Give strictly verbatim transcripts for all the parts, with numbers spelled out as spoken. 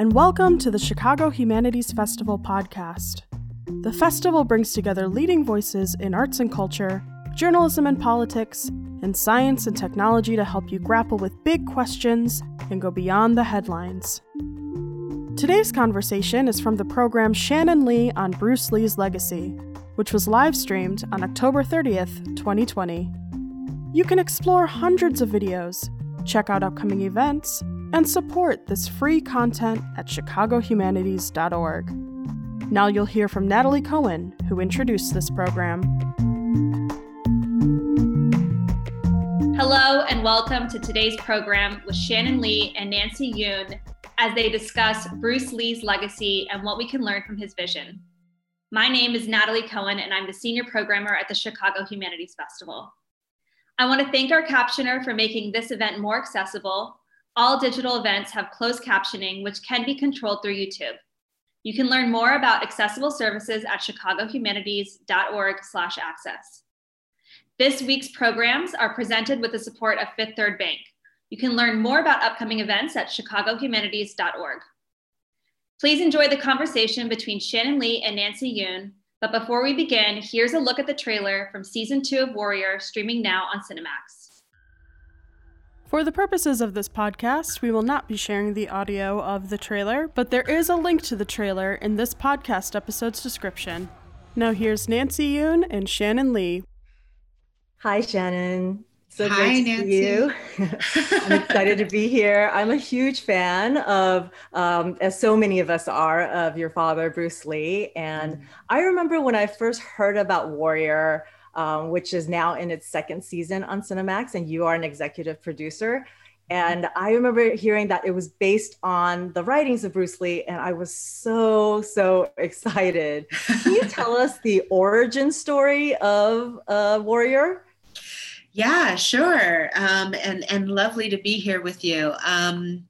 and welcome to the Chicago Humanities Festival podcast. The festival brings together leading voices in arts and culture, journalism and politics, and science and technology to help you grapple with big questions and go beyond the headlines. Today's conversation is from the program Shannon Lee on Bruce Lee's Legacy, which was live-streamed on October thirtieth, twenty twenty. You can explore hundreds of videos, check out upcoming events, and support this free content at chicago humanities dot org. Now you'll hear from Natalie Cohen, who introduced this program. Hello and welcome to today's program with Shannon Lee and Nancy Yuen as they discuss Bruce Lee's legacy and what we can learn from his vision. My name is Natalie Cohen and I'm the senior programmer at the Chicago Humanities Festival. I want to thank our captioner for making this event more accessible. All digital events have closed captioning, which can be controlled through YouTube. You can learn more about accessible services at chicago humanities dot org slash access. This week's programs are presented with the support of Fifth Third Bank. You can learn more about upcoming events at chicago humanities dot org. Please enjoy the conversation between Shannon Lee and Nancy Yuen. But before we begin, here's a look at the trailer from season two of Warrior, streaming now on Cinemax. For the purposes of this podcast, we will not be sharing the audio of the trailer, but there is a link to the trailer in this podcast episode's description. Now here's Nancy Yuen and Shannon Lee. Hi, Shannon. So Hi, great to Nancy. See you. I'm excited to be here. I'm a huge fan of, um, as so many of us are, of your father, Bruce Lee. And mm-hmm. I remember when I first heard about Warrior, um, which is now in its second season on Cinemax, and you are an executive producer. And I remember hearing that it was based on the writings of Bruce Lee, and I was so, so excited. Can you tell us the origin story of uh, Warrior? Yeah, sure. Um, and, and lovely to be here with you. Um,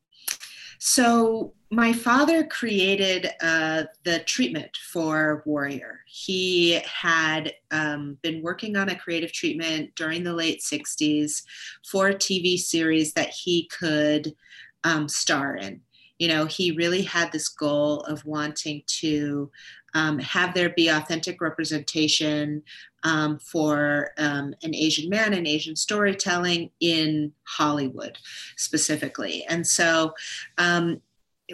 so my father created uh, the treatment for Warrior. He had um, been working on a creative treatment during the late sixties for a T V series that he could um, star in. You know, he really had this goal of wanting to um, have there be authentic representation um, for um, an Asian man and Asian storytelling in Hollywood specifically. And so um,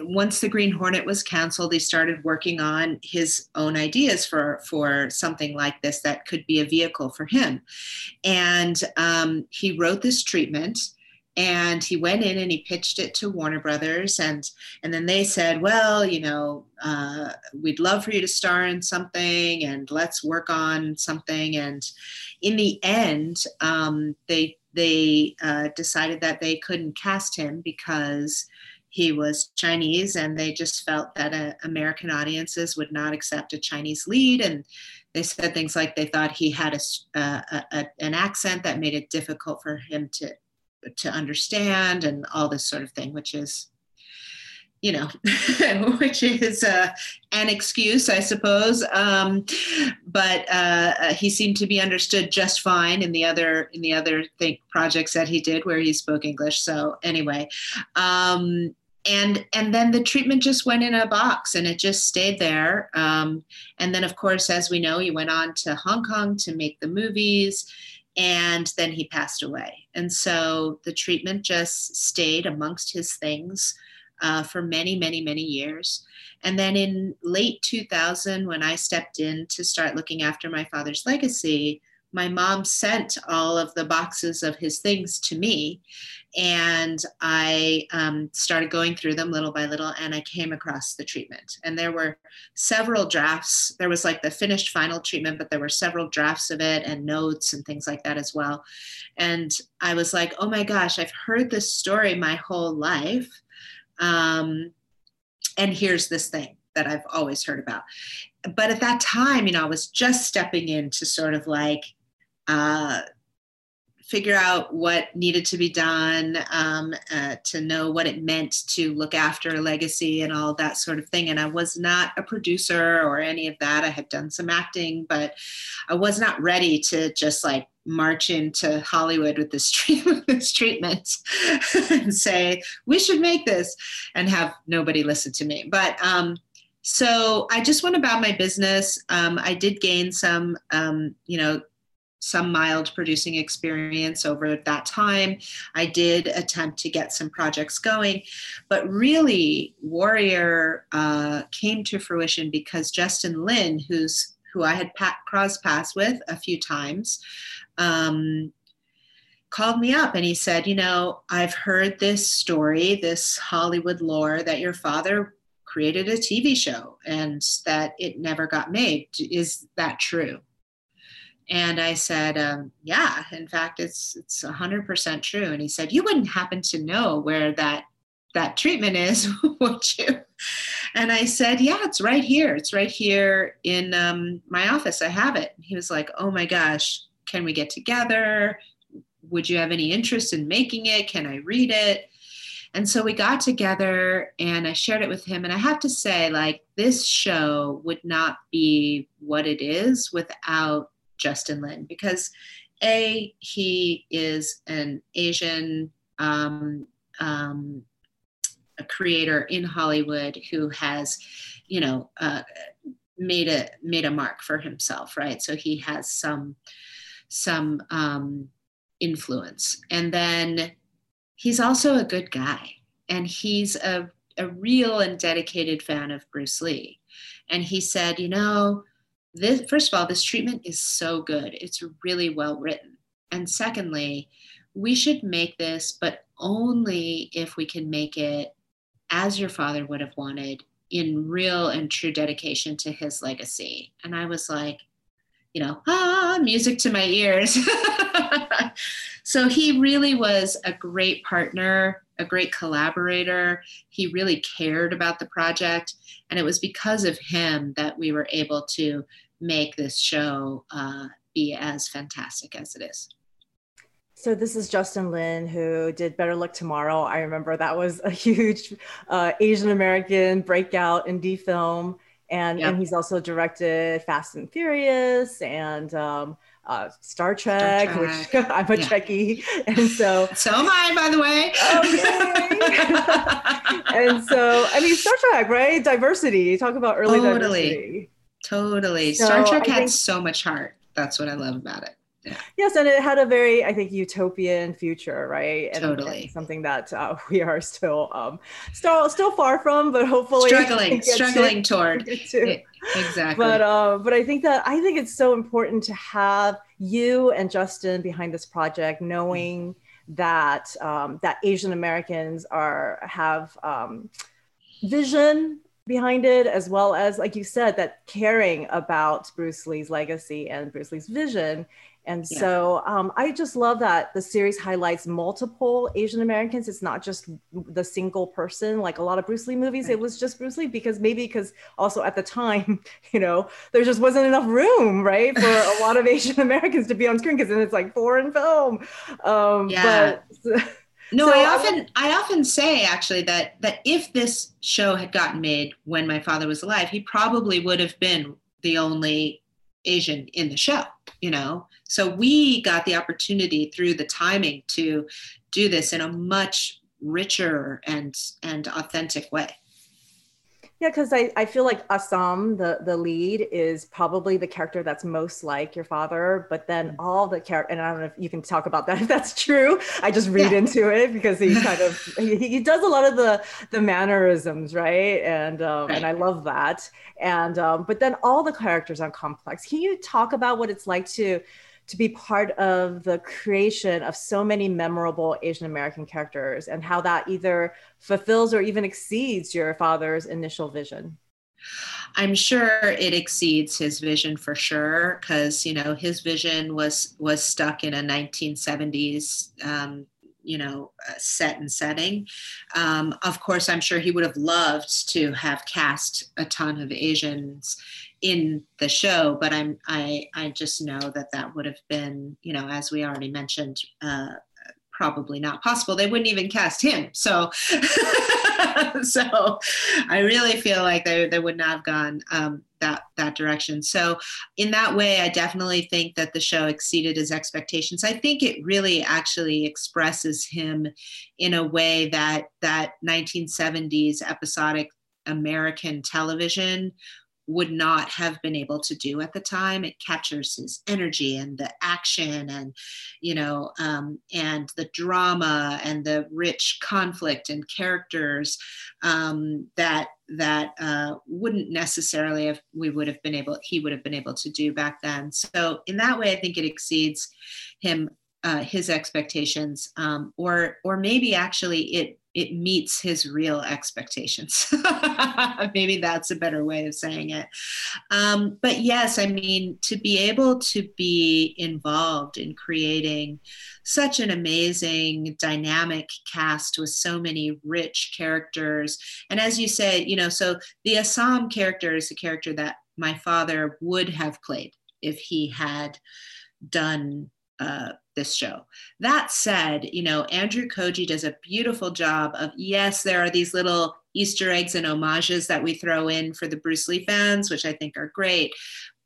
once the Green Hornet was canceled, he started working on his own ideas for, for something like this that could be a vehicle for him. And um, he wrote this treatment. And he went in and he pitched it to Warner Brothers. And, and then they said, well, you know, uh, we'd love for you to star in something and let's work on something. And in the end, um, they, they uh, decided that they couldn't cast him because he was Chinese, and they just felt that uh, American audiences would not accept a Chinese lead. And they said things like they thought he had a, uh, a, an accent that made it difficult for him to to understand and all this sort of thing, which is, you know, which is uh, an excuse, I suppose. Um, but uh, he seemed to be understood just fine in the other in the other think projects that he did where he spoke English. So anyway, um, and and then the treatment just went in a box and it just stayed there. Um, and then, of course, as we know, he went on to Hong Kong to make the movies. And then he passed away. And so the treatment just stayed amongst his things uh, for many, many, many years. And then in late two thousand, when I stepped in to start looking after my father's legacy, my mom sent all of the boxes of his things to me. And I um, started going through them little by little, and I came across the treatment. And there were several drafts. There was like the finished final treatment, but there were several drafts of it and notes and things like that as well. And I was like, oh my gosh, I've heard this story my whole life. Um, and here's this thing that I've always heard about. But at that time, you know, I was just stepping into sort of like, uh, figure out what needed to be done, um, uh, to know what it meant to look after a legacy and all that sort of thing. And I was not a producer or any of that. I had done some acting, but I was not ready to just like march into Hollywood with this treatment, this treatment and say, we should make this, and have nobody listen to me. But um, so I just went about my business. Um, I did gain some, um, you know, some mild producing experience over that time. I did attempt to get some projects going, but really Warrior uh, came to fruition because Justin Lin, who's who I had crossed paths with a few times, um, called me up and he said, you know, I've heard this story, this Hollywood lore that your father created a T V show and that it never got made. Is that true? And I said, um, yeah, in fact, it's it's one hundred percent true. And he said, you wouldn't happen to know where that, that treatment is, would you? And I said, yeah, it's right here. It's right here in um, my office. I have it. And he was like, oh my gosh, can we get together? Would you have any interest in making it? Can I read it? And so we got together and I shared it with him. And I have to say, like, this show would not be what it is without Justin Lin, because A, he is an Asian um, um, a creator in Hollywood who has, you know, uh, made a made a mark for himself, right? So he has some some um, influence, and then he's also a good guy, and he's a a real and dedicated fan of Bruce Lee, and he said, you know. This, first of all, this treatment is so good. It's really well written. And secondly, we should make this, but only if we can make it as your father would have wanted, in real and true dedication to his legacy. And I was like, you know, ah, music to my ears. So he really was a great partner, a great collaborator. He really cared about the project. And it was because of him that we were able to make this show uh, be as fantastic as it is. So this is Justin Lin, who did Better Luck Tomorrow. I remember that was a huge uh, Asian American breakout indie film. And, yep. and he's also directed Fast and Furious and um, uh, Star Trek, Star Trek, which I'm a yeah. Trekkie. And so- So am I, by the way. Okay. And so, I mean, Star Trek, right? Diversity, you talk about early totally. diversity. Totally, so Star Trek I had think, so much heart. That's what I love about it. Yeah. Yes, and it had a very, I think, utopian future, right? And, totally, and something that uh, we are still, um, still, still far from, but hopefully struggling, struggling to, toward. To. It, exactly. But, uh, but I think that I think it's so important to have you and Justin behind this project, knowing mm-hmm. that um, that Asian Americans are have um, vision behind it, as well as, like you said, that caring about Bruce Lee's legacy and Bruce Lee's vision. And yeah. so um, I just love that the series highlights multiple Asian Americans. It's not just the single person, like a lot of Bruce Lee movies, right. It was just Bruce Lee because maybe because also at the time, you know, there just wasn't enough room, right? For a lot of Asian Americans to be on screen because then it's like foreign film. Um, yeah. But, No, so, I often I often say actually that that if this show had gotten made when my father was alive, he probably would have been the only Asian in the show, you know. So we got the opportunity through the timing to do this in a much richer and and authentic way. Yeah, because I, I feel like Assam, the, the lead, is probably the character that's most like your father, but then all the character, and I don't know if you can talk about that, if that's true. I just read yeah. into it because he kind of, he, he does a lot of the, the mannerisms, right? And um, right. and I love that. And um, but then all the characters are complex. Can you talk about what it's like to, to be part of the creation of so many memorable Asian American characters and how that either fulfills or even exceeds your father's initial vision? I'm sure it exceeds his vision for sure, because, you know, his vision was was stuck in a nineteen seventies, um, you know, set and setting. Um, of course, I'm sure he would have loved to have cast a ton of Asians in the show, but I'm I I just know that that would have been, you know, as we already mentioned, uh, probably not possible. They wouldn't even cast him. So, so I really feel like they they would not have gone um, that that direction. So, in that way, I definitely think that the show exceeded his expectations. I think it really actually expresses him in a way that that nineteen seventies episodic American television would not have been able to do at the time. It captures his energy and the action and, you know, um, and the drama and the rich conflict and characters um, that that uh, wouldn't necessarily have, we would have been able, he would have been able to do back then. So in that way, I think it exceeds him, uh, his expectations, um, or or maybe actually it it meets his real expectations. Maybe that's a better way of saying it. Um, but yes, I mean, to be able to be involved in creating such an amazing dynamic cast with so many rich characters. And as you say, you know, so the Assam character is a character that my father would have played if he had done uh, this show. That said, you know, Andrew Koji does a beautiful job of, yes, there are these little Easter eggs and homages that we throw in for the Bruce Lee fans, which I think are great,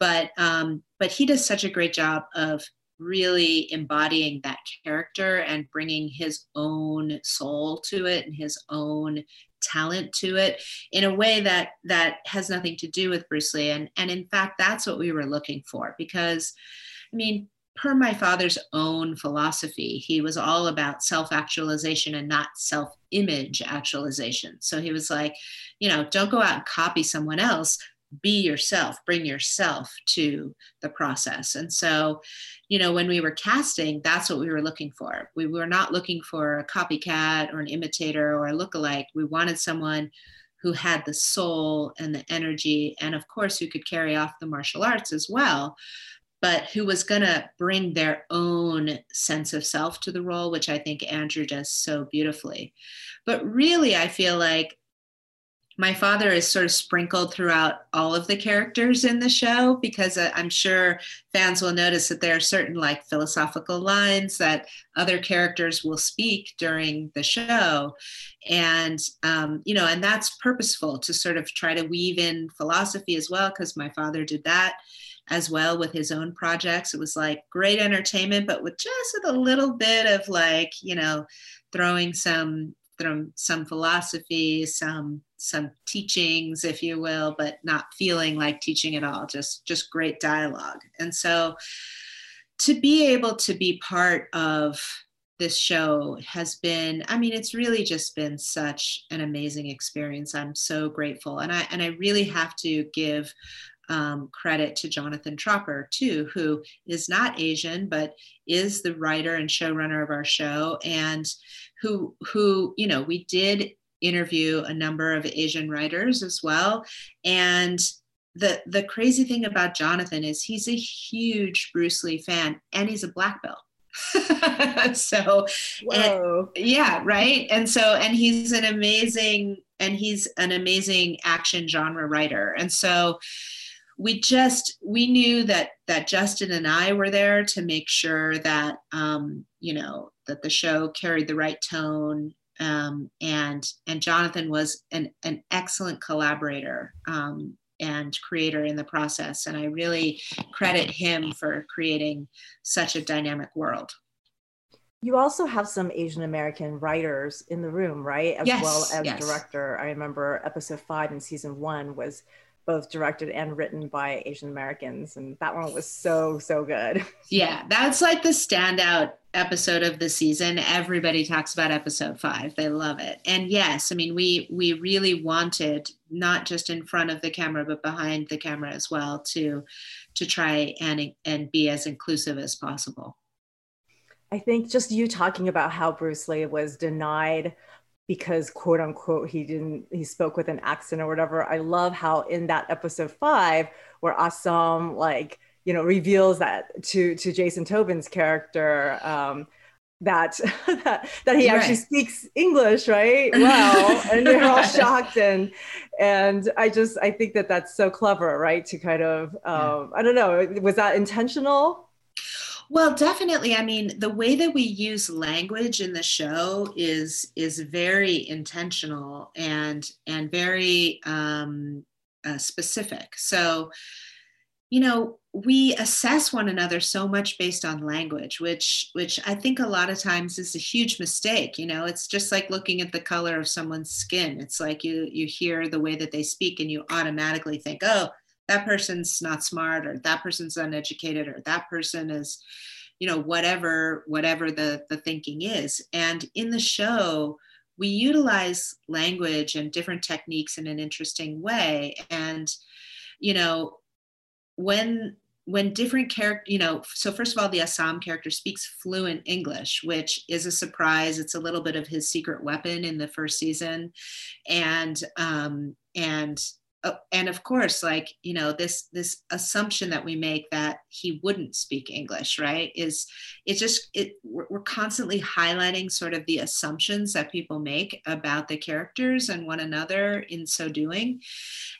but, um, but he does such a great job of really embodying that character and bringing his own soul to it and his own talent to it in a way that, that has nothing to do with Bruce Lee. And, and in fact, that's what we were looking for, because, I mean, per my father's own philosophy, he was all about self-actualization and not self-image actualization. So he was like, you know, don't go out and copy someone else, be yourself, bring yourself to the process. And so, you know, when we were casting, that's what we were looking for. We were not looking for a copycat or an imitator or a lookalike. We wanted someone who had the soul and the energy, and of course, who could carry off the martial arts as well, but who was gonna bring their own sense of self to the role, which I think Andrew does so beautifully. But really, I feel like my father is sort of sprinkled throughout all of the characters in the show, because I'm sure fans will notice that there are certain like philosophical lines that other characters will speak during the show. And, um, you know, and that's purposeful to sort of try to weave in philosophy as well, because my father did that as well with his own projects. It was like great entertainment, but with just a little bit of like, you know, throwing some from some philosophy, some some teachings, if you will, but not feeling like teaching at all, just, just great dialogue. And so to be able to be part of this show has been, I mean, it's really just been such an amazing experience. I'm so grateful. And I, and I really have to give Um, credit to Jonathan Tropper too, who is not Asian, but is the writer and showrunner of our show, and who, who, you know, we did interview a number of Asian writers as well. And the, the crazy thing about Jonathan is he's a huge Bruce Lee fan, and he's a black belt. So, and, yeah, right. And so, and he's an amazing, and he's an amazing action genre writer. And so, we just, we knew that that Justin and I were there to make sure that, um, you know, that the show carried the right tone. Um, and, and Jonathan was an, an excellent collaborator um, and creator in the process. And I really credit him for creating such a dynamic world. You also have some Asian American writers in the room, right? As yes, well as yes. director. I remember episode five in season one was both directed and written by Asian Americans. And that one was so, so good. Yeah, that's like the standout episode of the season. Everybody talks about episode five. They love it. And yes, I mean, we we really wanted, not just in front of the camera, but behind the camera as well, to, to try and, and be as inclusive as possible. I think just you talking about how Bruce Lee was denied because quote unquote, he didn't, he spoke with an accent or whatever. I love how in that episode five, where Assam, like, you know, reveals that to, to Jason Tobin's character, um, that that, that he actually right. speaks English, right? Wow. And they're all shocked. And and I just, I think that that's so clever, right? To kind of, um, yeah. I don't know, was that intentional? Well, definitely. I mean, the way that we use language in the show is is very intentional and and very um, uh, specific. So, you know, we assess one another so much based on language, which which I think a lot of times is a huge mistake. You know, it's just like looking at the color of someone's skin. It's like you you hear the way that they speak and you automatically think, oh, that person's not smart, or that person's uneducated, or that person is, you know, whatever, whatever the, the thinking is. And in the show, we utilize language and different techniques in an interesting way. And, you know, when, when different characters, you know, so first of all, the Assam character speaks fluent English, which is a surprise. It's a little bit of his secret weapon in the first season. And, um, and, Oh, and of course, like, you know, this this assumption that we make that he wouldn't speak English, right, is it's just it we're, we're constantly highlighting sort of the assumptions that people make about the characters and one another in so doing.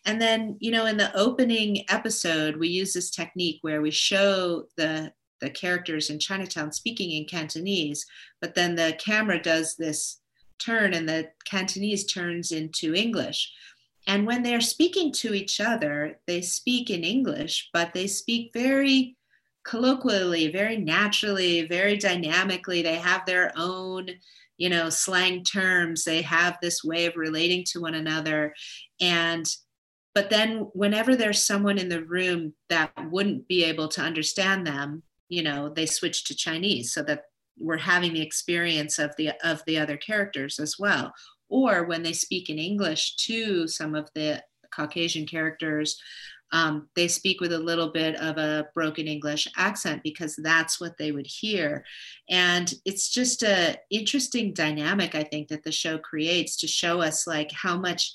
And then, you know, in the opening episode, we use this technique where we show the the characters in Chinatown speaking in Cantonese, but then the camera does this turn and the Cantonese turns into English. And when they're speaking to each other, they speak in English, but they speak very colloquially, very naturally, very dynamically. They have their own, you know, slang terms. They have this way of relating to one another. And, but then whenever there's someone in the room that wouldn't be able to understand them, you know, they switch to Chinese so that we're having the experience of the, of the other characters as well. Or when they speak in English to some of the Caucasian characters, um, they speak with a little bit of a broken English accent because that's what they would hear. And it's just an interesting dynamic, I think, that the show creates to show us like how much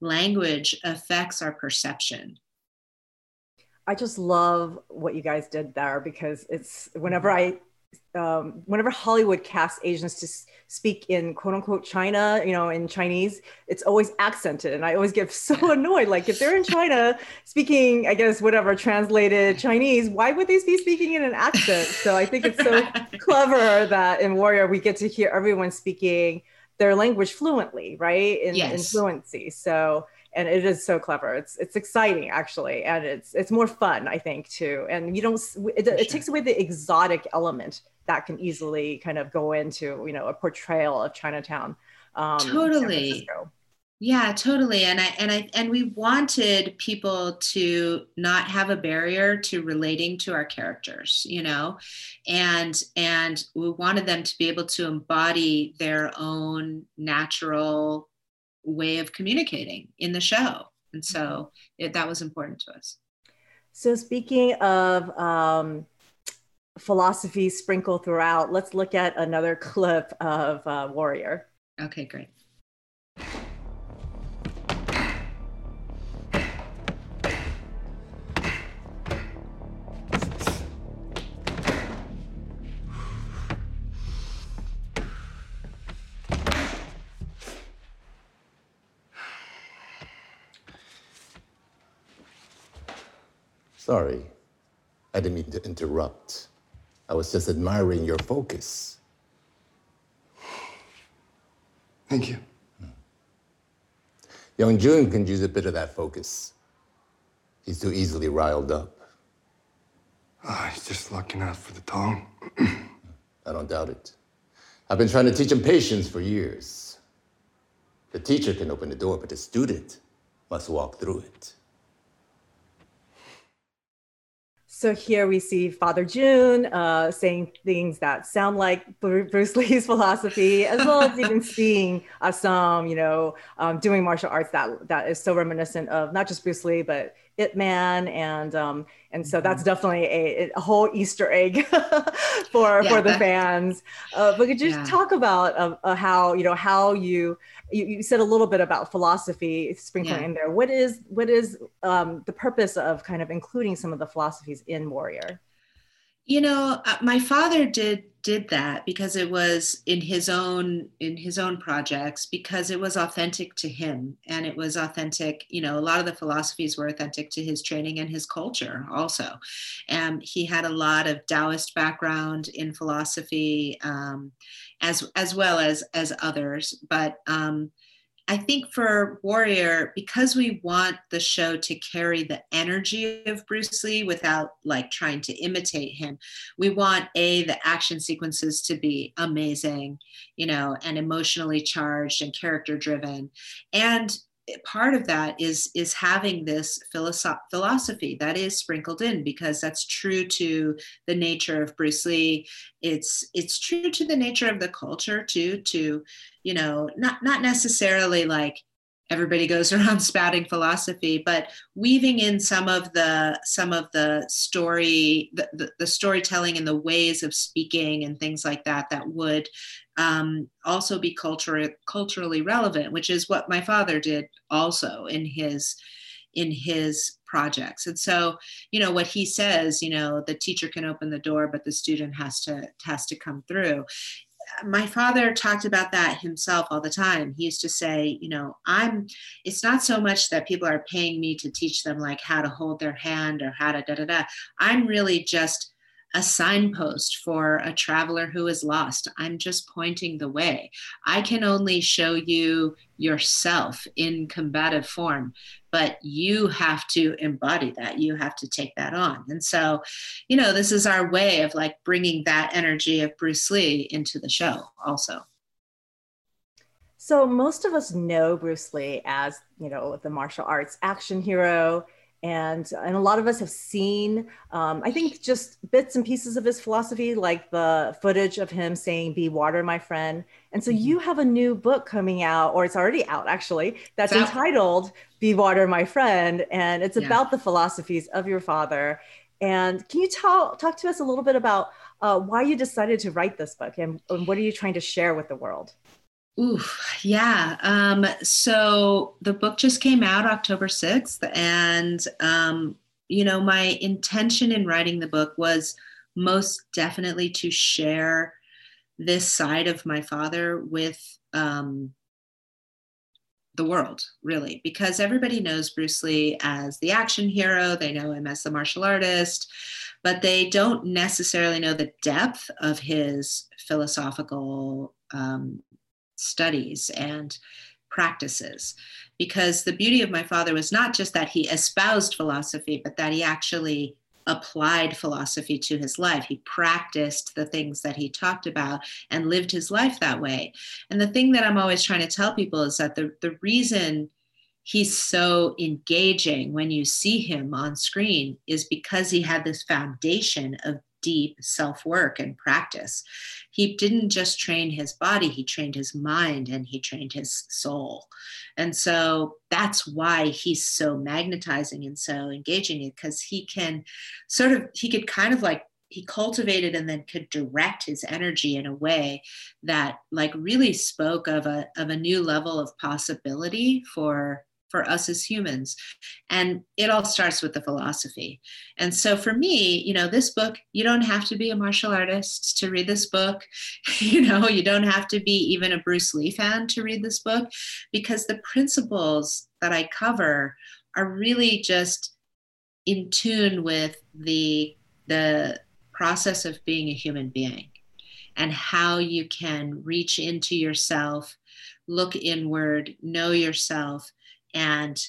language affects our perception. I just love what you guys did there, because it's whenever I Um, whenever Hollywood casts Asians to speak in quote unquote China, you know, in Chinese, it's always accented. And I always get so annoyed. Like if they're in China speaking, I guess, whatever, translated Chinese, why would they be speaking in an accent? So I think it's so clever that in Warrior, we get to hear everyone speaking their language fluently, right? In, yes. in fluency. So, and it is so clever. It's it's exciting actually, and it's it's more fun, I think, too. And you don't it, it takes away the exotic element that can easily kind of go into, you know, a portrayal of Chinatown. Um, totally. Yeah, totally. And I and I and we wanted people to not have a barrier to relating to our characters, you know, and and we wanted them to be able to embody their own natural way of communicating in the show. And so it, that was important to us. So speaking of um, philosophy sprinkled throughout, let's look at another clip of uh, Warrior. Okay, great. Sorry, I didn't mean to interrupt. I was just admiring your focus. Thank you. Hmm. Young Jun can use a bit of that focus. He's too easily riled up. Ah, oh, he's just looking out for the tongue. I don't doubt it. I've been trying to teach him patience for years. The teacher can open the door, but the student must walk through it. So here we see Father June uh, saying things that sound like Bruce Lee's philosophy, as well as even seeing Assam, you know, um, doing martial arts that that is so reminiscent of not just Bruce Lee, but Ip Man, and um, and so that's definitely a, a whole Easter egg for yeah, for the fans. Uh, but could you yeah. talk about uh, uh, how you know how you, you you said a little bit about philosophy sprinkling yeah. in there. What is what is um, the purpose of kind of including some of the philosophies in Warrior? You know, uh, my father did did that because it was in his own in his own projects, because it was authentic to him, and it was authentic, you know, a lot of the philosophies were authentic to his training and his culture also. And he had a lot of Taoist background in philosophy, um, as as well as as others. But um, I think for Warrior, because we want the show to carry the energy of Bruce Lee without like trying to imitate him, we want A, the action sequences to be amazing, you know, and emotionally charged and character driven. And part of that is, is having this philosoph- philosophy that is sprinkled in, because that's true to the nature of Bruce Lee. It's, it's true to the nature of the culture too, to, you know, not, not necessarily like everybody goes around spouting philosophy, but weaving in some of the, some of the story, the, the, the storytelling and the ways of speaking and things like that, that would um, also be culture, culturally relevant, which is what my father did also in his, in his projects. And so, you know, what he says, you know, the teacher can open the door, but the student has to, has to come through. My father talked about that himself all the time. He used to say, you know, I'm, it's not so much that people are paying me to teach them like how to hold their hand or how to da da da. I'm really just a signpost for a traveler who is lost. I'm just pointing the way. I can only show you yourself in combative form, but you have to embody that. You have to take that on. And so, you know, this is our way of like bringing that energy of Bruce Lee into the show also. So most of us know Bruce Lee as, you know, the martial arts action hero. And, and a lot of us have seen, um, I think, just bits and pieces of his philosophy, like the footage of him saying, "Be water, my friend." And so you have a new book coming out, or it's already out, actually, that's that- entitled "Be Water, My Friend." And it's yeah. about the philosophies of your father. And can you ta- talk to us a little bit about uh, why you decided to write this book, and, and what are you trying to share with the world? Ooh, yeah. Um, so the book just came out October sixth. And, um, you know, my intention in writing the book was most definitely to share this side of my father with um, the world, really, because everybody knows Bruce Lee as the action hero. They know him as the martial artist, but they don't necessarily know the depth of his philosophical um studies and practices, because the beauty of my father was not just that he espoused philosophy, but that he actually applied philosophy to his life. He practiced the things that he talked about and lived his life that way. And the thing that I'm always trying to tell people is that the, the reason he's so engaging when you see him on screen is because he had this foundation of deep self-work and practice. He didn't just train his body, he trained his mind and he trained his soul. And so that's why he's so magnetizing and so engaging, because he can sort of, he could kind of like, he cultivated and then could direct his energy in a way that like really spoke of a, of a new level of possibility for for us as humans. And it all starts with the philosophy. And so for me, you know, this book, you don't have to be a martial artist to read this book. You know, you don't have to be even a Bruce Lee fan to read this book, because the principles that I cover are really just in tune with the, the process of being a human being and how you can reach into yourself, look inward, know yourself, and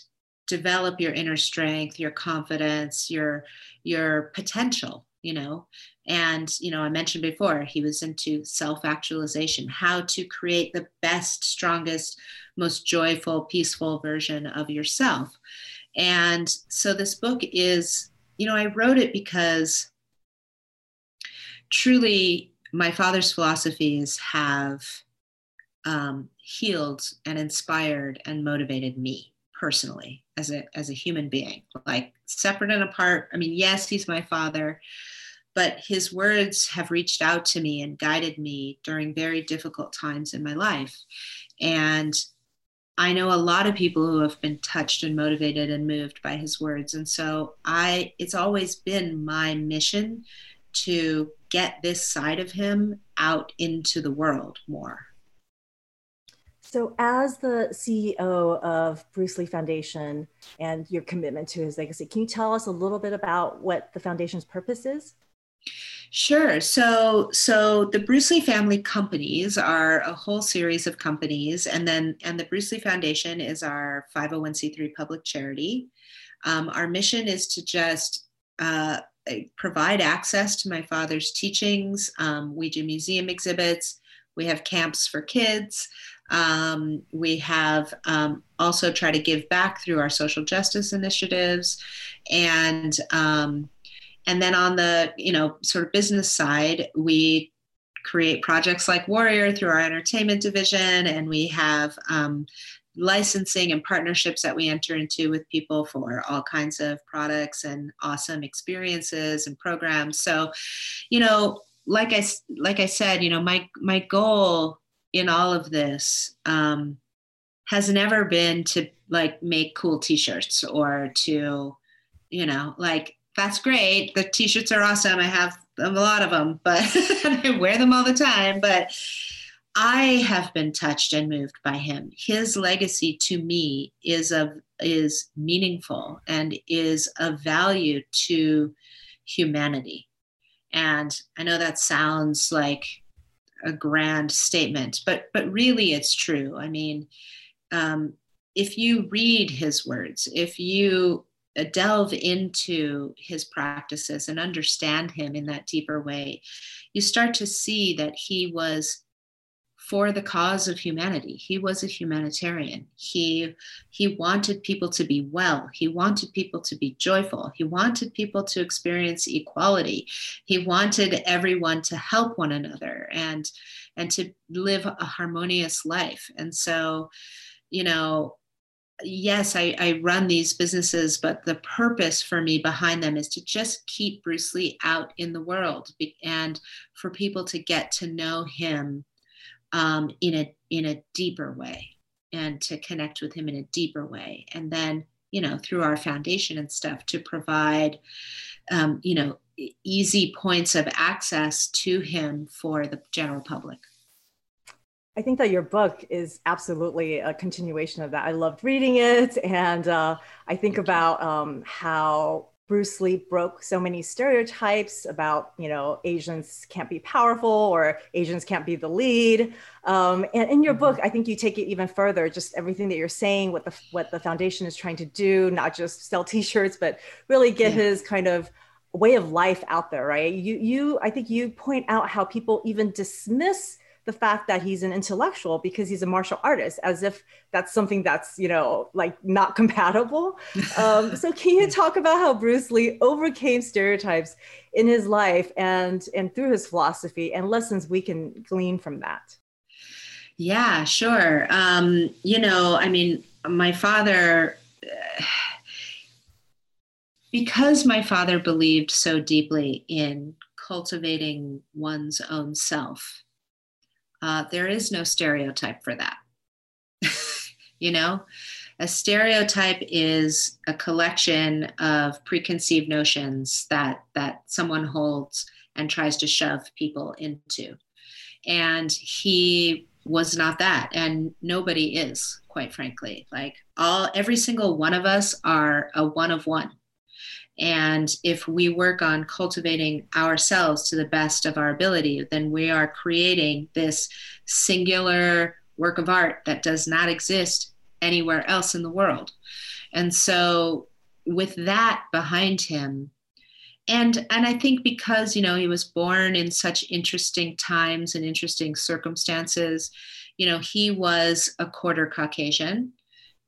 develop your inner strength, your confidence, your, your potential, you know. And, you know, I mentioned before, he was into self-actualization, how to create the best, strongest, most joyful, peaceful version of yourself. And so this book is, you know, I wrote it because truly my father's philosophies have um, healed and inspired and motivated me personally as a, as a human being, like separate and apart. I mean, yes, he's my father, but his words have reached out to me and guided me during very difficult times in my life. And I know a lot of people who have been touched and motivated and moved by his words. And so I, it's always been my mission to get this side of him out into the world more. So as the C E O of Bruce Lee Foundation and your commitment to his legacy, can you tell us a little bit about what the foundation's purpose is? Sure. So, so the Bruce Lee Family Companies are a whole series of companies, and then and the Bruce Lee Foundation is our five oh one c three public charity. Um, our mission is to just uh, provide access to my father's teachings. Um, we do museum exhibits. We have camps for kids. Um, we have um, also try to give back through our social justice initiatives, and um, and then on the you know sort of business side, we create projects like Warrior through our entertainment division, and we have um, licensing and partnerships that we enter into with people for all kinds of products and awesome experiences and programs. So, you know, like I like I said, you know, my my goal in all of this um, has never been to like make cool t-shirts or to, you know, like that's great. The t-shirts are awesome. I have a lot of them, but I wear them all the time. But I have been touched and moved by him. His legacy to me is of is meaningful and is of value to humanity. And I know that sounds like a grand statement, but but really it's true. I mean, um, if you read his words, if you delve into his practices and understand him in that deeper way, you start to see that he was for the cause of humanity. He was a humanitarian. He, he wanted people to be well. He wanted people to be joyful. He wanted people to experience equality. He wanted everyone to help one another and, and to live a harmonious life. And so, you know, yes, I, I run these businesses, but the purpose for me behind them is to just keep Bruce Lee out in the world and for people to get to know him Um, in a in a deeper way, and to connect with him in a deeper way, and then you know through our foundation and stuff to provide um, you know easy points of access to him for the general public. I think that your book is absolutely a continuation of that. I loved reading it, and uh, I think about um, how Bruce Lee broke so many stereotypes about, you know, Asians can't be powerful or Asians can't be the lead. Um, and in your book, I think you take it even further, just everything that you're saying, what the what the foundation is trying to do, not just sell t-shirts, but really get yeah. his kind of way of life out there, right? You, you, I think you point out how people even dismiss the fact that he's an intellectual because he's a martial artist, as if that's something that's, you know, like not compatible. Um, so can you talk about how Bruce Lee overcame stereotypes in his life and, and through his philosophy and lessons we can glean from that? Yeah, sure. Um, you know, I mean, my father, uh, because my father believed so deeply in cultivating one's own self, Uh, there is no stereotype for that. You know, a stereotype is a collection of preconceived notions that that someone holds and tries to shove people into. And he was not that, and nobody is, quite frankly. Like all, every single one of us are a one of one. And if we work on cultivating ourselves to the best of our ability, then we are creating this singular work of art that does not exist anywhere else in the world. And so with that behind him, and, and I think because, you know, he was born in such interesting times and interesting circumstances, you know, he was a quarter Caucasian,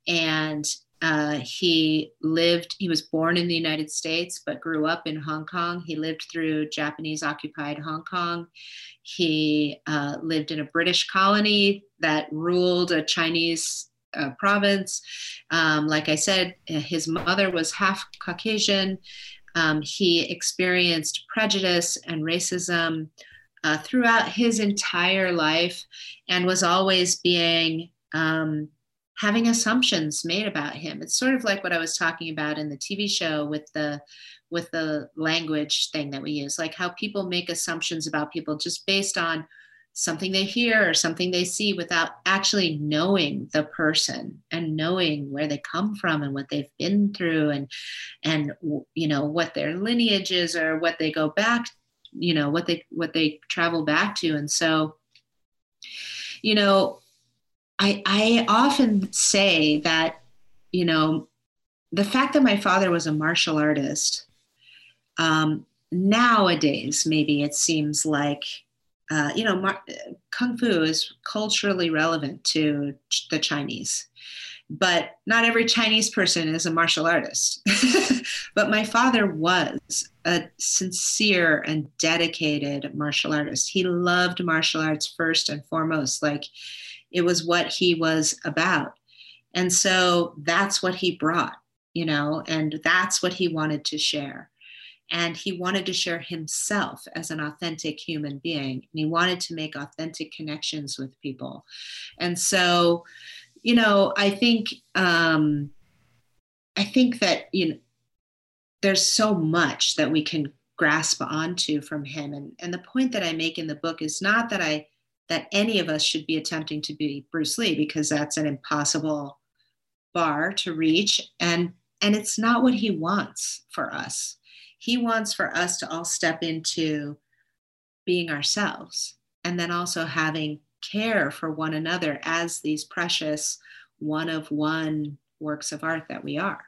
and Uh, he lived, he was born in the United States, but grew up in Hong Kong. He lived through Japanese-occupied Hong Kong. He uh, lived in a British colony that ruled a Chinese uh, province. Um, like I said, his mother was half Caucasian. Um, he experienced prejudice and racism uh, throughout his entire life, and was always being um, having assumptions made about him. It's sort of like what I was talking about in the T V show with the with the language thing that we use, like how people make assumptions about people just based on something they hear or something they see without actually knowing the person and knowing where they come from and what they've been through and, and, you know, what their lineage is or what they go back, you know, what they, what they travel back to. And so, you know, I, I often say that, you know, the fact that my father was a martial artist, um, nowadays, maybe it seems like, Uh, you know, mar- Kung Fu is culturally relevant to ch- the Chinese, but not every Chinese person is a martial artist. But my father was a sincere and dedicated martial artist. He loved martial arts first and foremost, like it was what he was about. And so that's what he brought, you know, and that's what he wanted to share. And he wanted to share himself as an authentic human being. And he wanted to make authentic connections with people. And so, you know, I think, um, I think that, you know, there's so much that we can grasp onto from him. And, and the point that I make in the book is not that I, that any of us should be attempting to be Bruce Lee, because that's an impossible bar to reach. And, and it's not what he wants for us. He wants for us to all step into being ourselves and then also having care for one another as these precious one of one works of art that we are.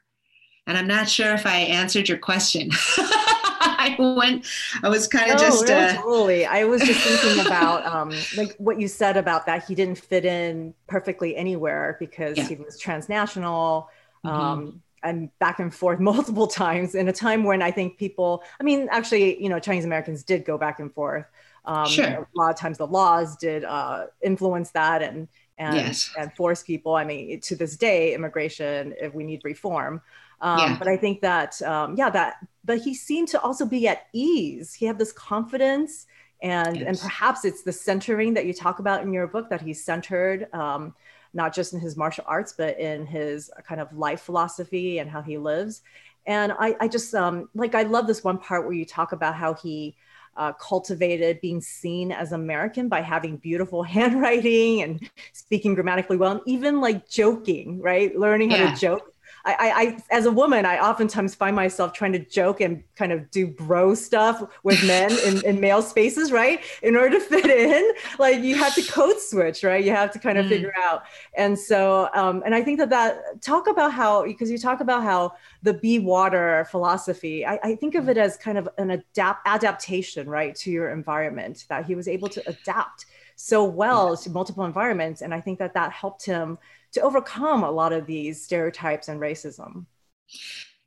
And I'm not sure if I answered your question. I went, I was kind of no, just- no, uh... totally. I was just thinking about um, like what you said about that he didn't fit in perfectly anywhere because yeah. he was transnational. Mm-hmm. Um, and back and forth multiple times in a time when I think people, I mean, actually, you know, Chinese Americans did go back and forth. Um, sure. A lot of times the laws did uh, influence that and and, yes. and force people. I mean, to this day, immigration, if we need reform. Um, yeah. But I think that, um, yeah, that, but he seemed to also be at ease. He had this confidence and, yes. and perhaps it's the centering that you talk about in your book that he's centered, um, not just in his martial arts, but in his kind of life philosophy and how he lives. And I, I just, um, like, I love this one part where you talk about how he uh, cultivated being seen as American by having beautiful handwriting and speaking grammatically well, and even like joking, right? Learning how yeah. to joke. I, I, I, as a woman, I oftentimes find myself trying to joke and kind of do bro stuff with men in, in male spaces, right? In order to fit in, like you have to code switch, right? You have to kind of mm. figure out. And so, um, and I think that that, talk about how, because you talk about how the Be Water philosophy, I, I think of it as kind of an adapt adaptation, right? To your environment, that he was able to adapt so well yeah. to multiple environments. And I think that that helped him to overcome a lot of these stereotypes and racism.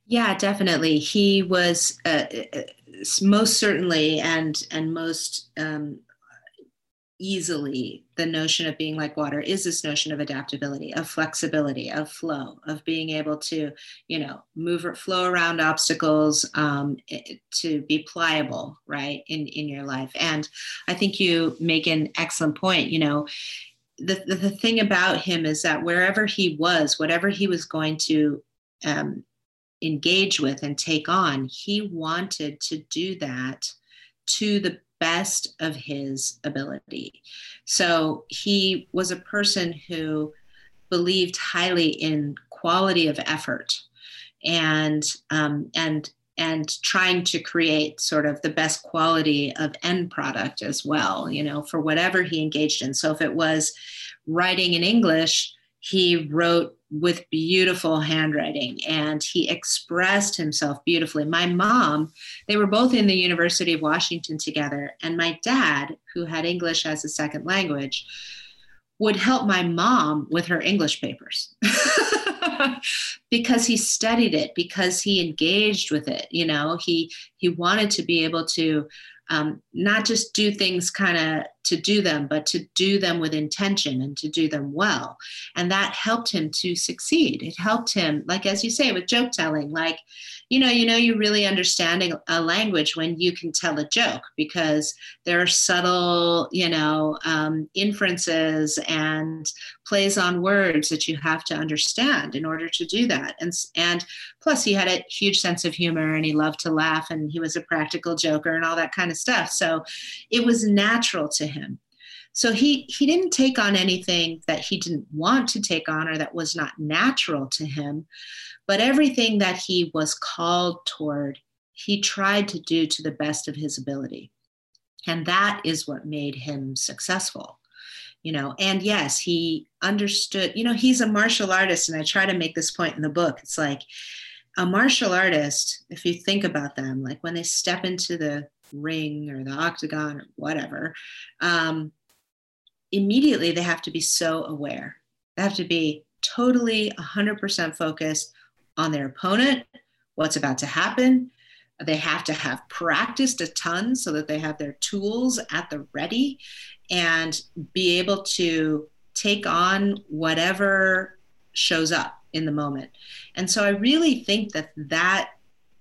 Yeah, definitely. He was uh, most certainly and and most um, easily the notion of being like water is this notion of adaptability, of flexibility, of flow, of being able to, you know, move or flow around obstacles, um, to be pliable, right, in, in your life. And I think you make an excellent point, you know. The, the the thing about him is that wherever he was, whatever he was going to um, engage with and take on, he wanted to do that to the best of his ability. So he was a person who believed highly in quality of effort and um, and and trying to create sort of the best quality of end product as well, you know, for whatever he engaged in. So if it was writing in English, he wrote with beautiful handwriting and he expressed himself beautifully. My mom, they were both in the University of Washington together. And my dad, who had English as a second language, would help my mom with her English papers. Because he studied it, because he engaged with it, you know, he he wanted to be able to um, not just do things kind of to do them, but to do them with intention and to do them well. And that helped him to succeed. It helped him, like, as you say, with joke telling, like, you know, you know, you really understanding a language when you can tell a joke, because there are subtle, you know, um, inferences and plays on words that you have to understand in order to do that. And, and Plus he had a huge sense of humor and he loved to laugh and he was a practical joker and all that kind of stuff. So it was natural to him. So he, he didn't take on anything that he didn't want to take on or that was not natural to him, but everything that he was called toward, he tried to do to the best of his ability. And that is what made him successful. You know, and yes, he understood, you know, he's a martial artist. And I try to make this point in the book. It's like a martial artist, if you think about them, like when they step into the ring or the octagon or whatever, um, immediately they have to be so aware. They have to be totally one hundred percent focused on their opponent, what's about to happen. They have to have practiced a ton so that they have their tools at the ready and be able to take on whatever shows up in the moment. And so I really think that that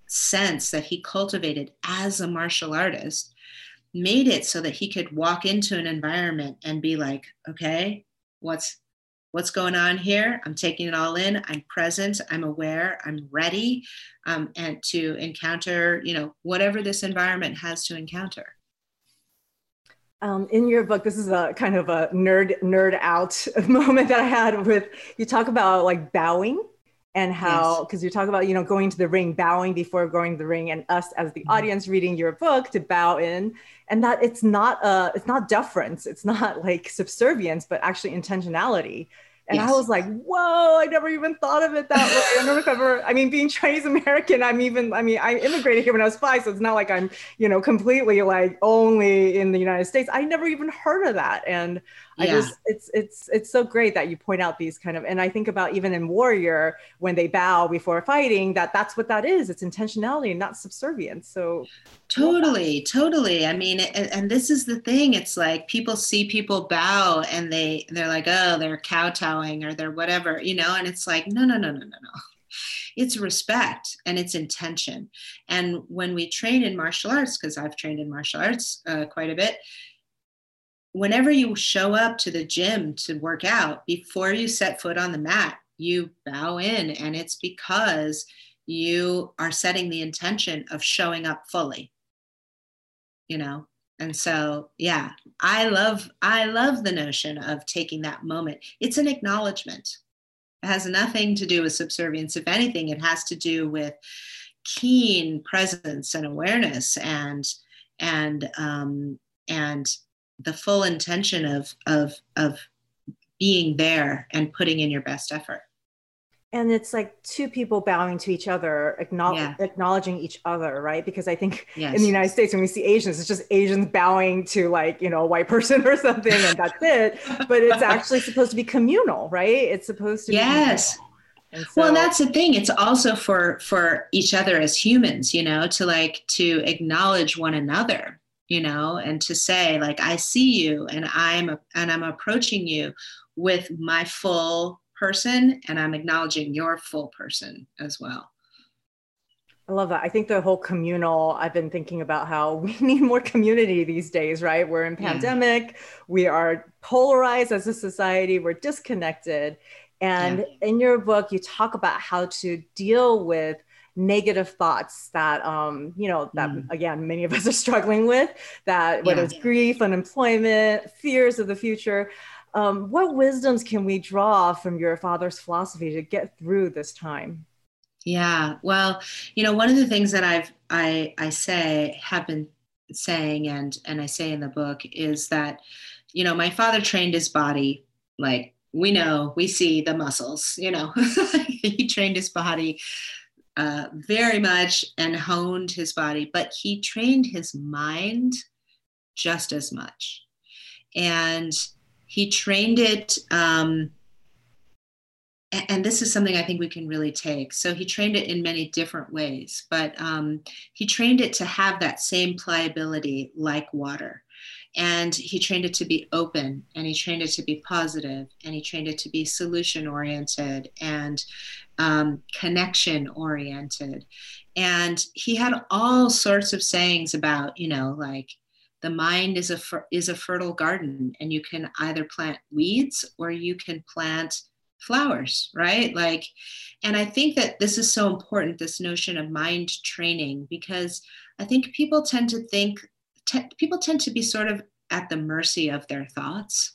sense that he cultivated as a martial artist made it so that he could walk into an environment and be like, okay, what's What's going on here? I'm taking it all in. I'm present. I'm aware. I'm ready um, and to encounter, you know, whatever this environment has to encounter. Um, in your book, this is a kind of a nerd nerd out moment that I had with, you talk about like bowing and how, because yes. you talk about, you know, going to the ring, bowing before going to the ring, and us as the mm-hmm. audience reading your book to bow in, and that it's not a, it's not deference. It's not like subservience, but actually intentionality. And yes. I was like, whoa, I never even thought of it that way. I never ever, I mean, being Chinese American, I'm even, I mean, I immigrated here when I was five. So it's not like I'm, you know, completely like only in the United States. I never even heard of that. And yeah. I just, it's, it's, it's so great that you point out these kind of, and I think about even in Warrior, when they bow before fighting, that that's what that is. It's intentionality and not subservience. So totally, totally. I mean, and, and this is the thing. It's like people see people bow and they, they're like, oh, they're kowtowing or their whatever, you know, and it's like, no, no, no, no, no, no. It's respect and it's intention. And when we train in martial arts, because I've trained in martial arts uh, quite a bit, whenever you show up to the gym to work out, before you set foot on the mat, you bow in. And it's because you are setting the intention of showing up fully, you know. And so, yeah, I love, I love the notion of taking that moment. It's an acknowledgement. It has nothing to do with subservience. If anything, it has to do with keen presence and awareness and, and, um, and the full intention of, of, of being there and putting in your best effort. And it's like two people bowing to each other, acknowledge, yeah. acknowledging each other, right? Because I think yes. in the United States, when we see Asians, it's just Asians bowing to like, you know, a white person or something, and that's it. But it's actually supposed to be communal, right? It's supposed to yes. be communal. And so, well, that's the thing. It's also for, for each other as humans, you know, to like, to acknowledge one another, you know, and to say like, I see you and I'm, and I'm approaching you with my full person, and I'm acknowledging your full person as well. I love that. I think the whole communal, I've been thinking about how we need more community these days, right? We're in pandemic, yeah. we are polarized as a society, we're disconnected. And yeah. in your book, you talk about how to deal with negative thoughts that, um, you know, that mm. again, many of us are struggling with, that whether yeah. it's grief, unemployment, fears of the future. Um, what wisdoms can we draw from your father's philosophy to get through this time? Yeah, well, you know, one of the things that I've, I, I say, have been saying, and, and I say in the book is that, you know, my father trained his body. Like we know, we see the muscles, you know, he trained his body uh, very much and honed his body, but he trained his mind just as much. And he trained it, um, and this is something I think we can really take. So he trained it in many different ways, but um, he trained it to have that same pliability like water. And he trained it to be open, and he trained it to be positive, and he trained it to be solution oriented and um, connection oriented. And he had all sorts of sayings about, you know, like, the mind is a, fer- is a fertile garden, and you can either plant weeds or you can plant flowers, right? Like, and I think that this is so important, this notion of mind training, because I think people tend to think, te- people tend to be sort of at the mercy of their thoughts.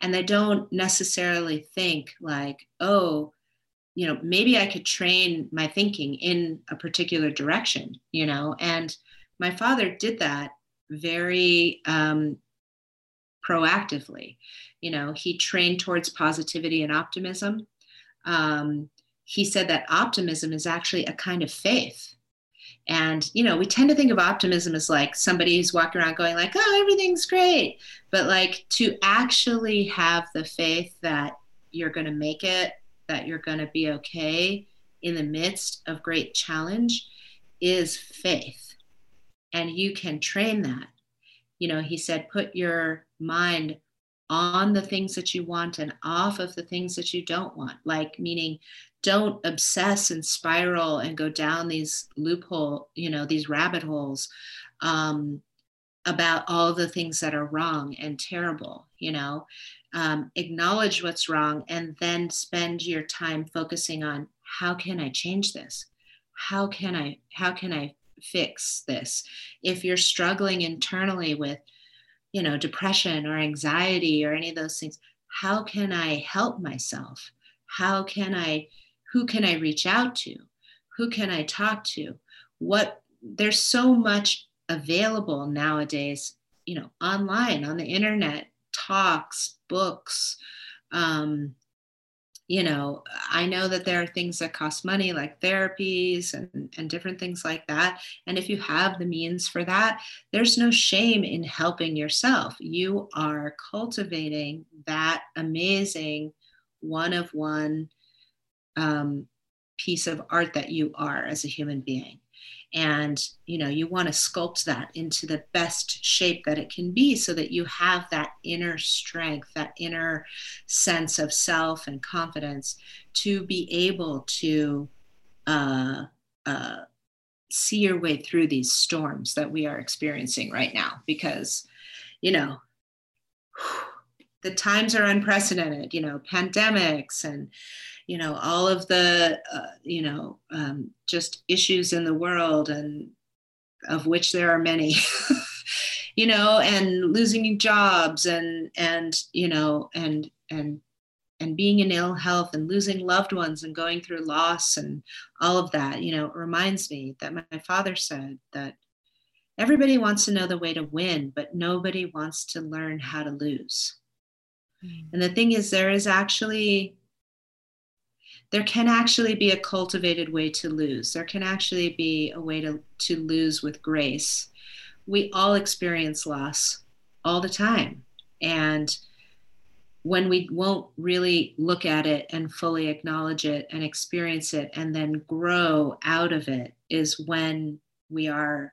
And they don't necessarily think like, oh, you know, maybe I could train my thinking in a particular direction, you know? And my father did that very um, proactively. You know, he trained towards positivity and optimism. Um, he said that optimism is actually a kind of faith. And, you know, we tend to think of optimism as like somebody who's walking around going like, oh, everything's great. But like to actually have the faith that you're going to make it, that you're going to be okay in the midst of great challenge is faith. And you can train that. You know, he said, put your mind on the things that you want and off of the things that you don't want. Like, meaning, don't obsess and spiral and go down these loophole, you know, these rabbit holes um, about all the things that are wrong and terrible, you know, um, acknowledge what's wrong and then spend your time focusing on how can I change this? How can I, how can I fix this? If you're struggling internally with, you know, depression or anxiety or any of those things, how can I help myself? How can I, who can I reach out to? Who can I talk to? What, there's so much available nowadays, you know, online, on the internet, talks, books. Um, you know, I know that there are things that cost money, like therapies and, and different things like that. And if you have the means for that, there's no shame in helping yourself. You are cultivating that amazing one of one um, piece of art that you are as a human being. And, you know, you want to sculpt that into the best shape that it can be so that you have that inner strength, that inner sense of self and confidence to be able to uh, uh, see your way through these storms that we are experiencing right now, because, you know, the times are unprecedented, you know, pandemics and, you know, all of the, uh, you know, um, just issues in the world, and of which there are many, you know, and losing jobs and, and, you know, and, and, and being in ill health and losing loved ones and going through loss and all of that, you know, it reminds me that my father said that everybody wants to know the way to win, but nobody wants to learn how to lose. And the thing is, there is actually, there can actually be a cultivated way to lose. There can actually be a way to, to lose with grace. We all experience loss all the time. And when we won't really look at it and fully acknowledge it and experience it and then grow out of it is when we are,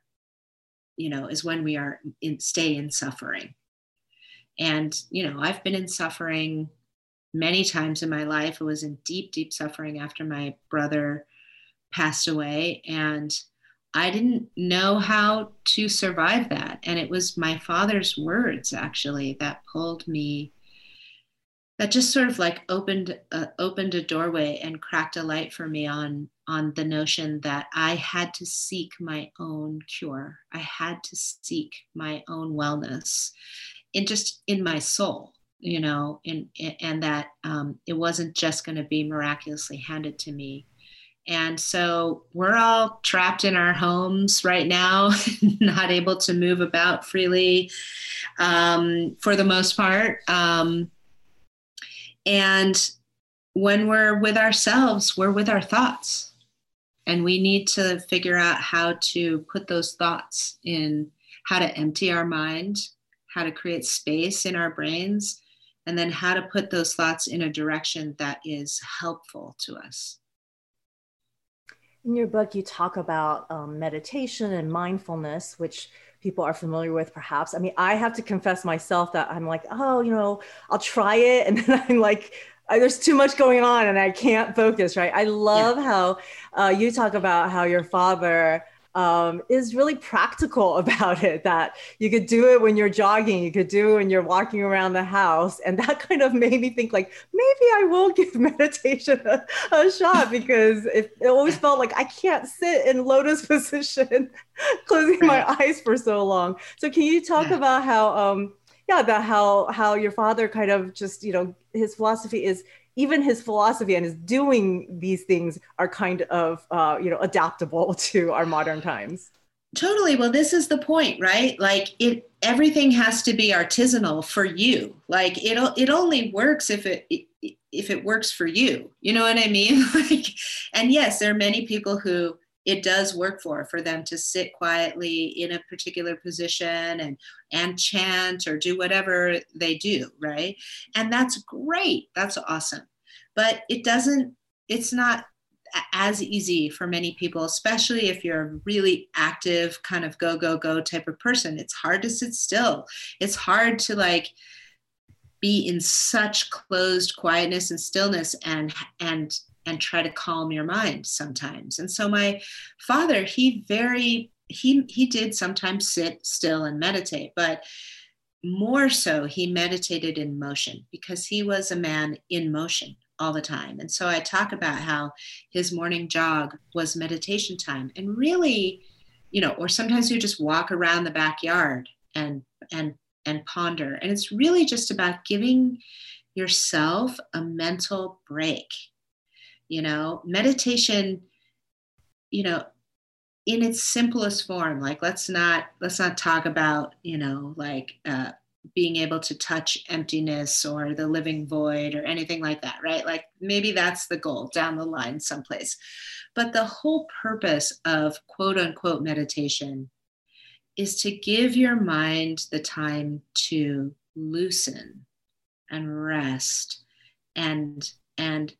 you know, is when we are in, stay in suffering. And, you know, I've been in suffering many times in my life. I was in deep, deep suffering after my brother passed away. And I didn't know how to survive that. And it was my father's words, actually, that pulled me, that just sort of like opened, uh, opened a doorway and cracked a light for me on, on the notion that I had to seek my own cure. I had to seek my own wellness. In just in my soul, you know, in, in, and that um, it wasn't just going to be miraculously handed to me. And so we're all trapped in our homes right now, not able to move about freely um, for the most part. Um, and when we're with ourselves, we're with our thoughts. And we need to figure out how to put those thoughts in, how to empty our mind, how to create space in our brains, and then how to put those thoughts in a direction that is helpful to us. In your book, you talk about um, meditation and mindfulness, which people are familiar with perhaps. I mean, I have to confess myself that I'm like, oh, you know, I'll try it. And then I'm like, there's too much going on and I can't focus, right? I love yeah. how uh, you talk about how your father um, is really practical about it, that you could do it when you're jogging, you could do it when you're walking around the house. And that kind of made me think like, maybe I will give meditation a, a shot, because it, it always felt like I can't sit in lotus position, closing my eyes for so long. So can you talk about how, um, yeah, about how, how your father kind of just, you know, his philosophy is, even his philosophy and his doing these things are kind of, uh, you know, adaptable to our modern times. Totally. Well, this is the point, right? Like it, everything has to be artisanal for you. Like it, it only works if it, if it works for you, you know what I mean? Like, and yes, there are many people who it does work for, for them to sit quietly in a particular position and, and chant or do whatever they do, right? And that's great, that's awesome. But it doesn't, it's not as easy for many people, especially if you're a really active kind of go, go, go type of person. It's hard to sit still. It's hard to like be in such closed quietness and stillness and, and, and try to calm your mind sometimes. And so my father, he very, he, he did sometimes sit still and meditate, but more so he meditated in motion because he was a man in motion all the time. And so I talk about how his morning jog was meditation time, and really, you know, or sometimes you just walk around the backyard and, and, and ponder. And it's really just about giving yourself a mental break. You know, meditation, you know, in its simplest form, like let's not, let's not talk about, you know, like uh, being able to touch emptiness or the living void or anything like that, right? Like maybe that's the goal down the line someplace. But the whole purpose of quote unquote meditation is to give your mind the time to loosen and rest and, and,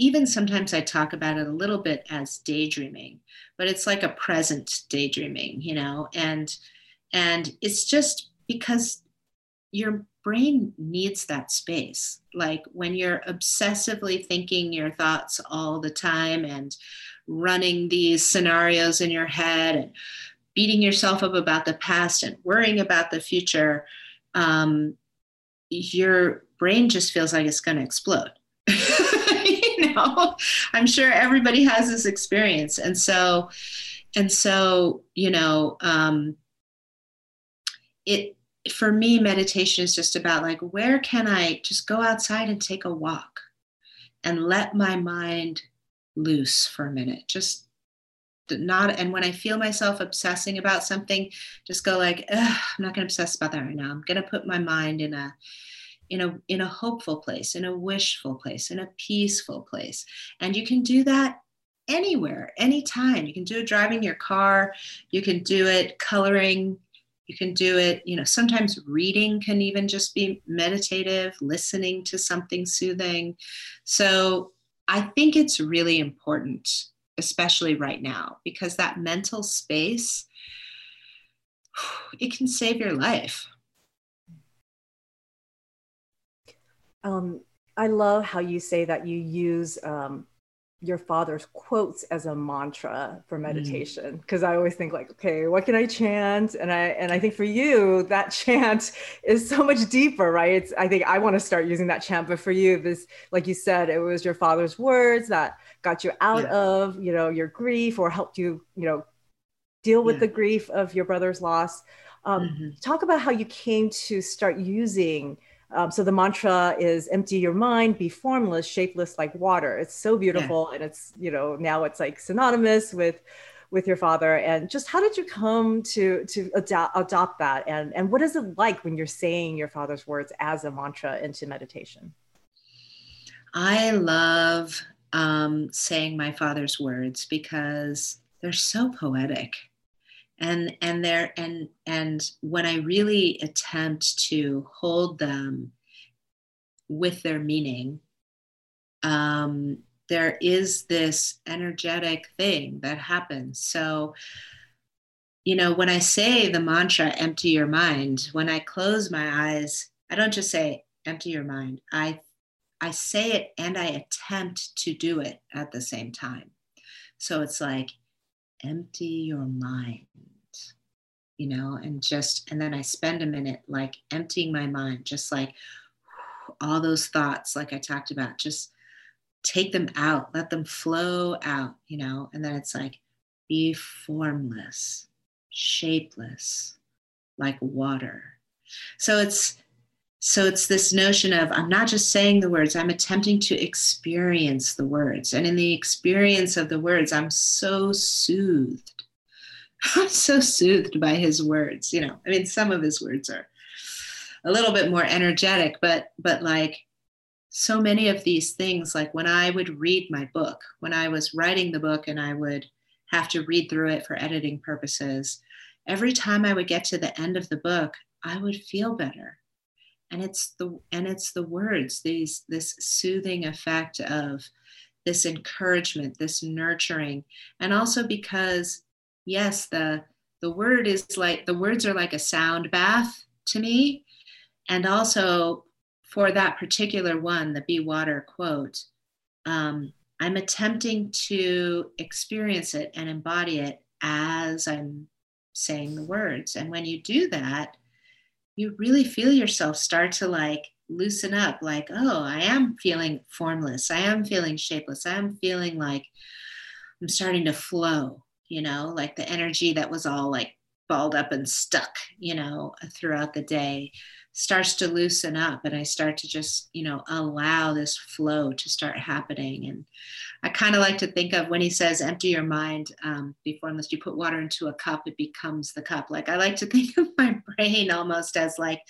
even sometimes I talk about it a little bit as daydreaming, but it's like a present daydreaming, you know, and, and it's just because your brain needs that space. Like when you're obsessively thinking your thoughts all the time and running these scenarios in your head and beating yourself up about the past and worrying about the future, um, your brain just feels like it's going to explode. I'm sure everybody has this experience. And so, and so, you know, um, it, for me, meditation is just about like, where can I just go outside and take a walk and let my mind loose for a minute? Just not, and when I feel myself obsessing about something, just go like, ugh, I'm not going to obsess about that right now. I'm going to put my mind in a, in a, in a hopeful place, in a wishful place, in a peaceful place. And you can do that anywhere, anytime. You can do it driving your car. You can do it coloring. You can do it, you know, sometimes reading can even just be meditative, listening to something soothing. So I think it's really important, especially right now, because that mental space, it can save your life. Um, I love how you say that you use um, your father's quotes as a mantra for meditation, because mm. I always think like, okay, what can I chant? And I and I think for you, that chant is so much deeper, right? It's, I think I want to start using that chant, but for you, this, like you said, it was your father's words that got you out yeah. of, you know, your grief or helped you, you know, deal with yeah. the grief of your brother's loss. Um, mm-hmm. Talk about how you came to start using. Um, so the mantra is empty your mind, be formless, shapeless like water. It's so beautiful. Yeah. And it's, you know, now it's like synonymous with, with your father. And just how did you come to, to adopt, adopt that? And, and what is it like when you're saying your father's words as a mantra into meditation? I love um, saying my father's words because they're so poetic. And, and there, and, and when I really attempt to hold them with their meaning, um, there is this energetic thing that happens. So, you know, when I say the mantra, empty your mind, when I close my eyes, I don't just say empty your mind. I, I say it and I attempt to do it at the same time. So it's like, empty your mind, you know, and just, and then I spend a minute like emptying my mind, just like all those thoughts, like I talked about, just take them out, let them flow out, you know, and then it's like, be formless, shapeless, like water. So it's, so it's this notion of, I'm not just saying the words, I'm attempting to experience the words. And in the experience of the words, I'm so soothed. I'm so soothed by his words, you know, I mean, some of his words are a little bit more energetic, but, but like so many of these things, like when I would read my book, when I was writing the book and I would have to read through it for editing purposes, every time I would get to the end of the book, I would feel better. And it's the, and it's the words, these, this soothing effect of this encouragement, this nurturing. And also because yes, the, the word is like, the words are like a sound bath to me. And also for that particular one, the Be Water quote, um, I'm attempting to experience it and embody it as I'm saying the words. And when you do that, you really feel yourself start to like loosen up, like, oh, I am feeling formless. I am feeling shapeless. I am feeling like I'm starting to flow, you know, like the energy that was all like balled up and stuck, you know, throughout the day starts to loosen up. And I start to just, you know, allow this flow to start happening. And I kind of like to think of when he says, empty your mind, um, be formless, you put water into a cup, it becomes the cup. Like I like to think of my brain almost as like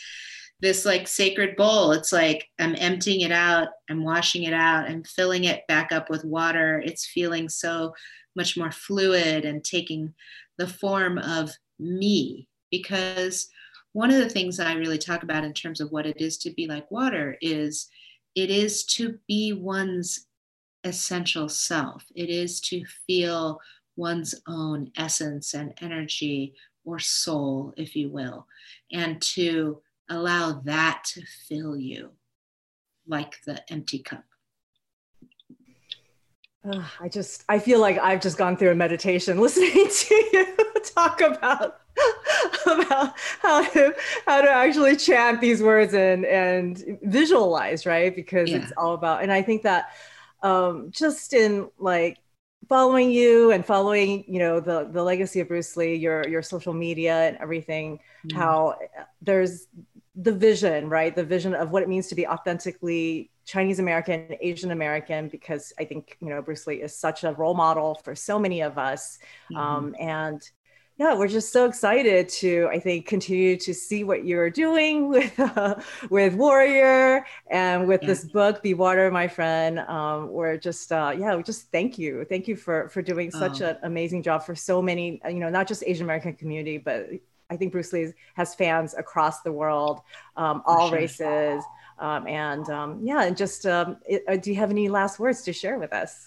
this like sacred bowl. It's like, I'm emptying it out, I'm washing it out, I'm filling it back up with water. It's feeling so much more fluid and taking the form of me. Because one of the things I really talk about in terms of what it is to be like water is it is to be one's essential self. It is to feel one's own essence and energy or soul, if you will, and to allow that to fill you like the empty cup. Oh, I just, I feel like I've just gone through a meditation listening to you talk about about how to, how to actually chant these words and, and visualize, right? Because yeah. It's all about, and I think that um, just in like following you and following, you know, the, the legacy of Bruce Lee, your, your social media and everything, mm. how there's the vision, right? The vision of what it means to be authentically Chinese American, Asian American, because I think, you know, Bruce Lee is such a role model for so many of us. Mm-hmm. Um, and yeah, we're just so excited to, I think, continue to see what you're doing with uh, with Warrior and with yeah. this book, Be Water, My Friend. Um, we're just, uh, yeah, we just thank you. Thank you for, for doing such oh. an amazing job for so many, you know, not just Asian American community, but I think Bruce Lee has fans across the world, um, all sure. races. Um, and um, yeah, and just, um, it, uh, do you have any last words to share with us?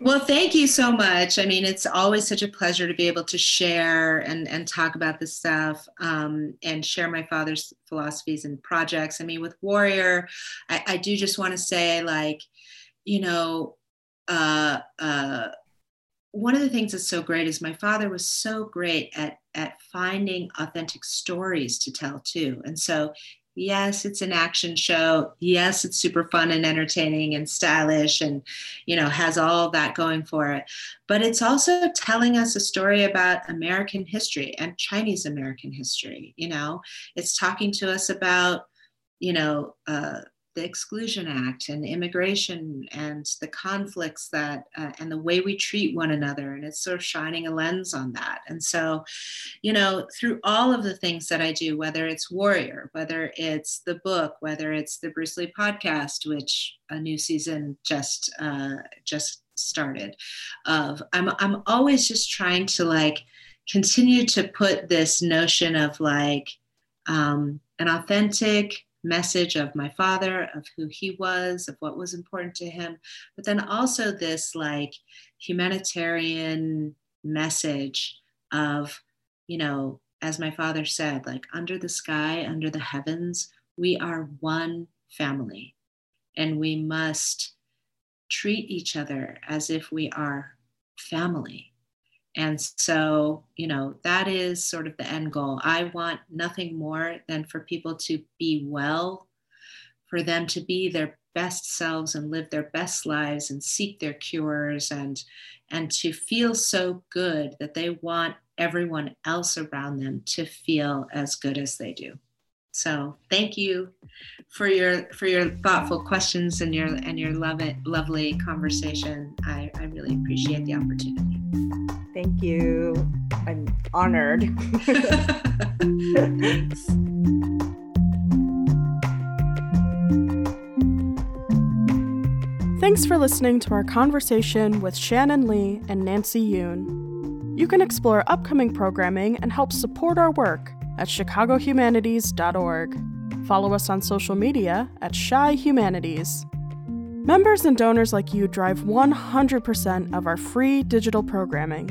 Well, thank you so much. I mean, it's always such a pleasure to be able to share and, and talk about this stuff um, and share my father's philosophies and projects. I mean, with Warrior, I, I do just want to say like, you know, uh, uh, one of the things that's so great is my father was so great at, at finding authentic stories to tell too. And so yes, it's an action show. Yes, it's super fun and entertaining and stylish and, you know, has all that going for it. But it's also telling us a story about American history and Chinese American history. You know, it's talking to us about, you know, uh, the Exclusion Act and immigration and the conflicts that, uh, and the way we treat one another. And it's sort of shining a lens on that. And so, you know, through all of the things that I do, whether it's Warrior, whether it's the book, whether it's the Bruce Lee podcast, which a new season just, uh, just started of, I'm, I'm always just trying to like, continue to put this notion of like, um, an authentic message of my father, of who he was, of what was important to him, but then also this like humanitarian message of, you know, as my father said, like under the sky, under the heavens, we are one family and we must treat each other as if we are family. And so, you know, that is sort of the end goal. I want nothing more than for people to be well, for them to be their best selves and live their best lives and seek their cures and, and to feel so good that they want everyone else around them to feel as good as they do. So thank you for your for your thoughtful questions and your and your love it, lovely conversation. I, I really appreciate the opportunity. Thank you. I'm honored. Thanks for listening to our conversation with Shannon Lee and Nancy Yuen. You can explore upcoming programming and help support our work at chicago humanities dot org. Follow us on social media at Shy Humanities. Members and donors like you drive one hundred percent of our free digital programming.